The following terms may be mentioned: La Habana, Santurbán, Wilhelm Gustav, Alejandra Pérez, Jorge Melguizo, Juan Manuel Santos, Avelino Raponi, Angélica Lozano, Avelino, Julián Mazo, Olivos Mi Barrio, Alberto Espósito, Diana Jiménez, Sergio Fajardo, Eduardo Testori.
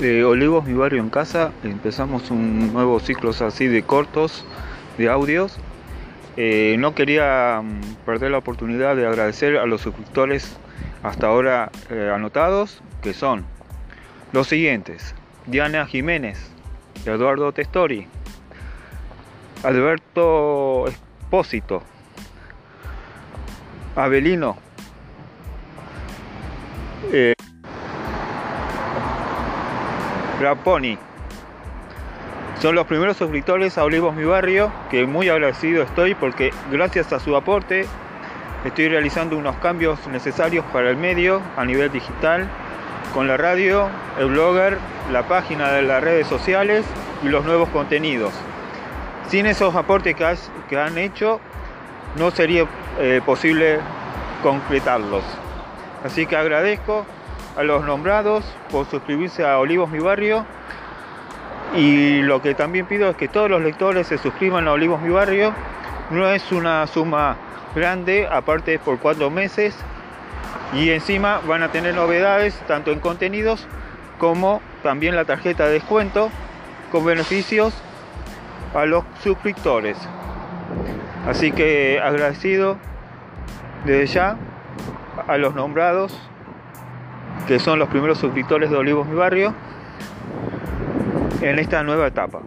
Olivos Mi Barrio en Casa, empezamos un nuevo ciclo así de cortos, de audios. No quería perder la oportunidad de agradecer a los suscriptores hasta ahora anotados, que son los siguientes: Diana Jiménez, Eduardo Testori, Alberto Espósito, Avelino, Raponi. Son los primeros suscriptores a Olivos Mi Barrio, que muy agradecido estoy porque gracias a su aporte estoy realizando unos cambios necesarios para el medio a nivel digital, con la radio, el blogger, la página de las redes sociales y los nuevos contenidos. Sin esos aportes que han hecho no sería posible concretarlos. Así que agradezco a los nombrados por suscribirse a Olivos Mi Barrio, y lo que también pido es que todos los lectores se suscriban a Olivos Mi Barrio. No es una suma grande, aparte es por 4 meses, y encima van a tener novedades tanto en contenidos como también la tarjeta de descuento con beneficios a los suscriptores. Así que agradecido desde ya a los nombrados, que son los primeros suscriptores de Olivos Mi Barrio en esta nueva etapa.